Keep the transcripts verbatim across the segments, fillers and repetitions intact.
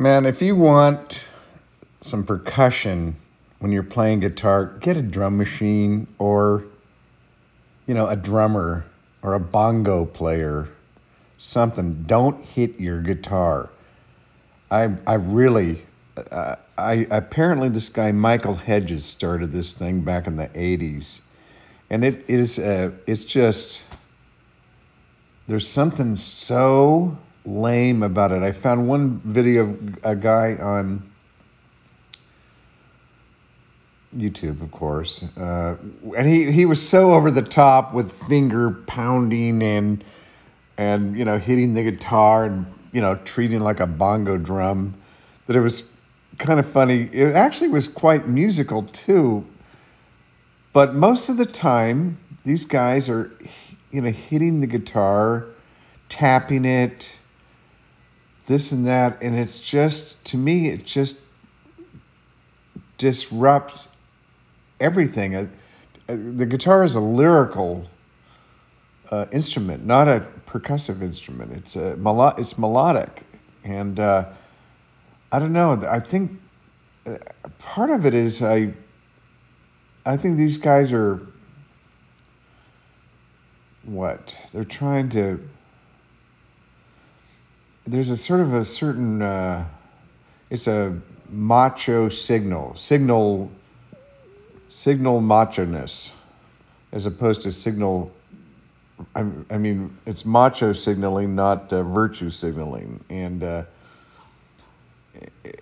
Man, if you want some percussion when you're playing guitar, get a drum machine or, you know, a drummer or a bongo player, something. Don't hit your guitar. I I really, uh, I apparently this guy Michael Hedges started this thing back in the eighties, and it is uh, it's just there's something so lame about it. I found one video of a guy on YouTube, of course, uh, and he he was so over the top with finger pounding and and you know hitting the guitar and, you know, treating it like a bongo drum, that it was kind of funny. It actually was quite musical too. But most of the time, these guys are, you know, hitting the guitar, tapping it, this and that. And it's just, to me, it just disrupts everything. The guitar is a lyrical Uh, instrument, not a percussive instrument. It's a melo- It's melodic, and uh, I don't know. I think part of it is I. I think these guys are. What they're trying to. There's a sort of a certain. Uh, it's a macho signal, signal. Signal macho-ness, as opposed to signal. I mean, it's macho signaling, not uh, virtue signaling, and uh,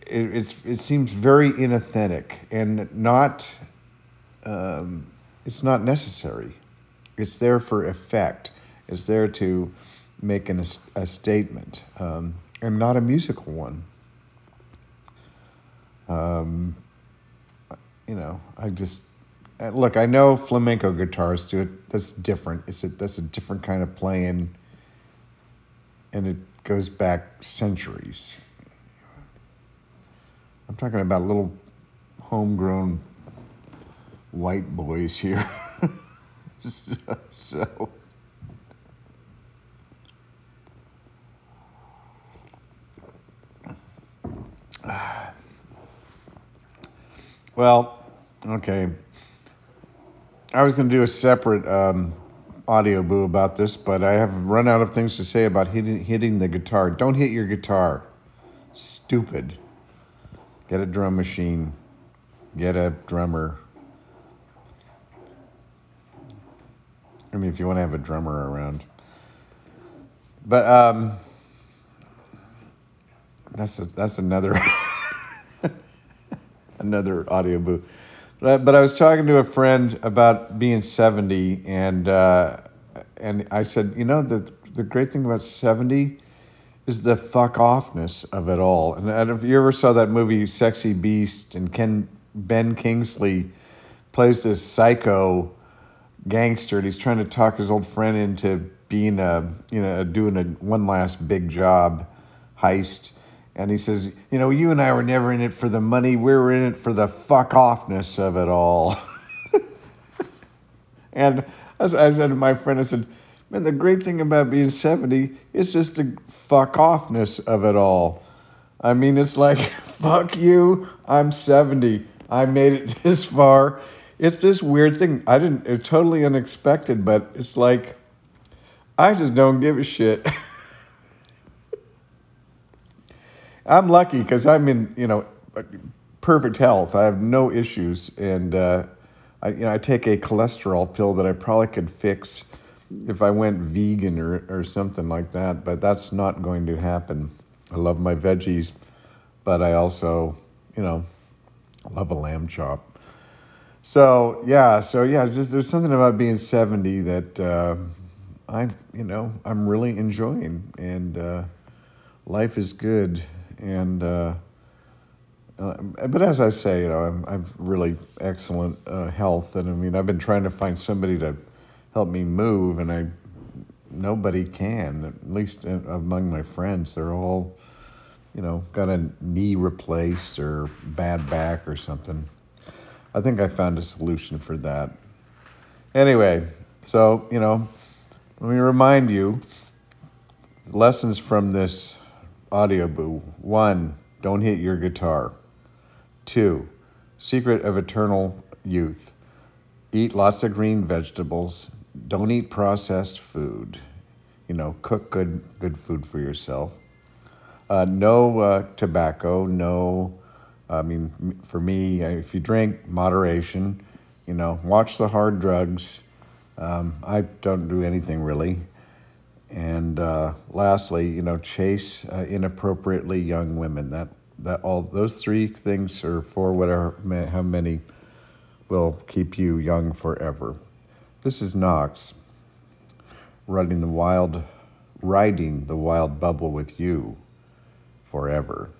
it, it's it seems very inauthentic and not. Um, it's not necessary. It's there for effect. It's there to make an, a statement, um, and not a musical one. Um, you know, I just. Look, I know flamenco guitarists do it. That's different. It's a, that's a different kind of playing, and it goes back centuries. I'm talking about little homegrown white boys here. so, so, well, okay. I was going to do a separate um, audio boo about this, but I have run out of things to say about hitting, hitting the guitar. Don't hit your guitar. Stupid. Get a drum machine. Get a drummer. I mean, if you want to have a drummer around. But um, that's a, that's another another audio boo. But I was talking to a friend about being seventy, and uh, and I said, you know, the the great thing about seventy is the fuck-offness of it all. And I don't know if you ever saw that movie Sexy Beast, and Ken Ben Kingsley plays this psycho gangster, and he's trying to talk his old friend into being a, you know, doing a one last big job heist. And he says, you know, you and I were never in it for the money. We were in it for the fuck-offness of it all. And as I said to my friend, I said, man, the great thing about being seventy is just the fuck-offness of it all. I mean, it's like, fuck you, I'm seventy. I made it this far. It's this weird thing. I didn't, it's totally unexpected, but it's like, I just don't give a shit. I'm lucky because I'm in, you know, perfect health. I have no issues, and uh, I, you know, I take a cholesterol pill that I probably could fix if I went vegan or, or something like that. But that's not going to happen. I love my veggies, but I also, you know, love a lamb chop. So yeah, so yeah, just there's something about being seventy that uh, I, you know, I'm really enjoying, and uh, life is good. And, uh, uh, but as I say, you know, I'm, I have really excellent uh, health. And I mean, I've been trying to find somebody to help me move, and I, nobody can, at least among my friends. They're all, you know, got a knee replaced or bad back or something. I think I found a solution for that. Anyway, so, you know, let me remind you, lessons from this audio boo. One, Don't hit your guitar. Two, secret of eternal youth. Eat lots of green vegetables. Don't eat processed food. You know, cook good good food for yourself. Uh, no uh, tobacco, no, I mean, for me, if you drink, moderation, you know, watch the hard drugs. Um, I don't do anything really. And uh, lastly, you know, chase uh, inappropriately young women. That that all those three things are for whatever, how many will keep you young forever. This is Knox, riding the wild, riding the wild bubble with you forever.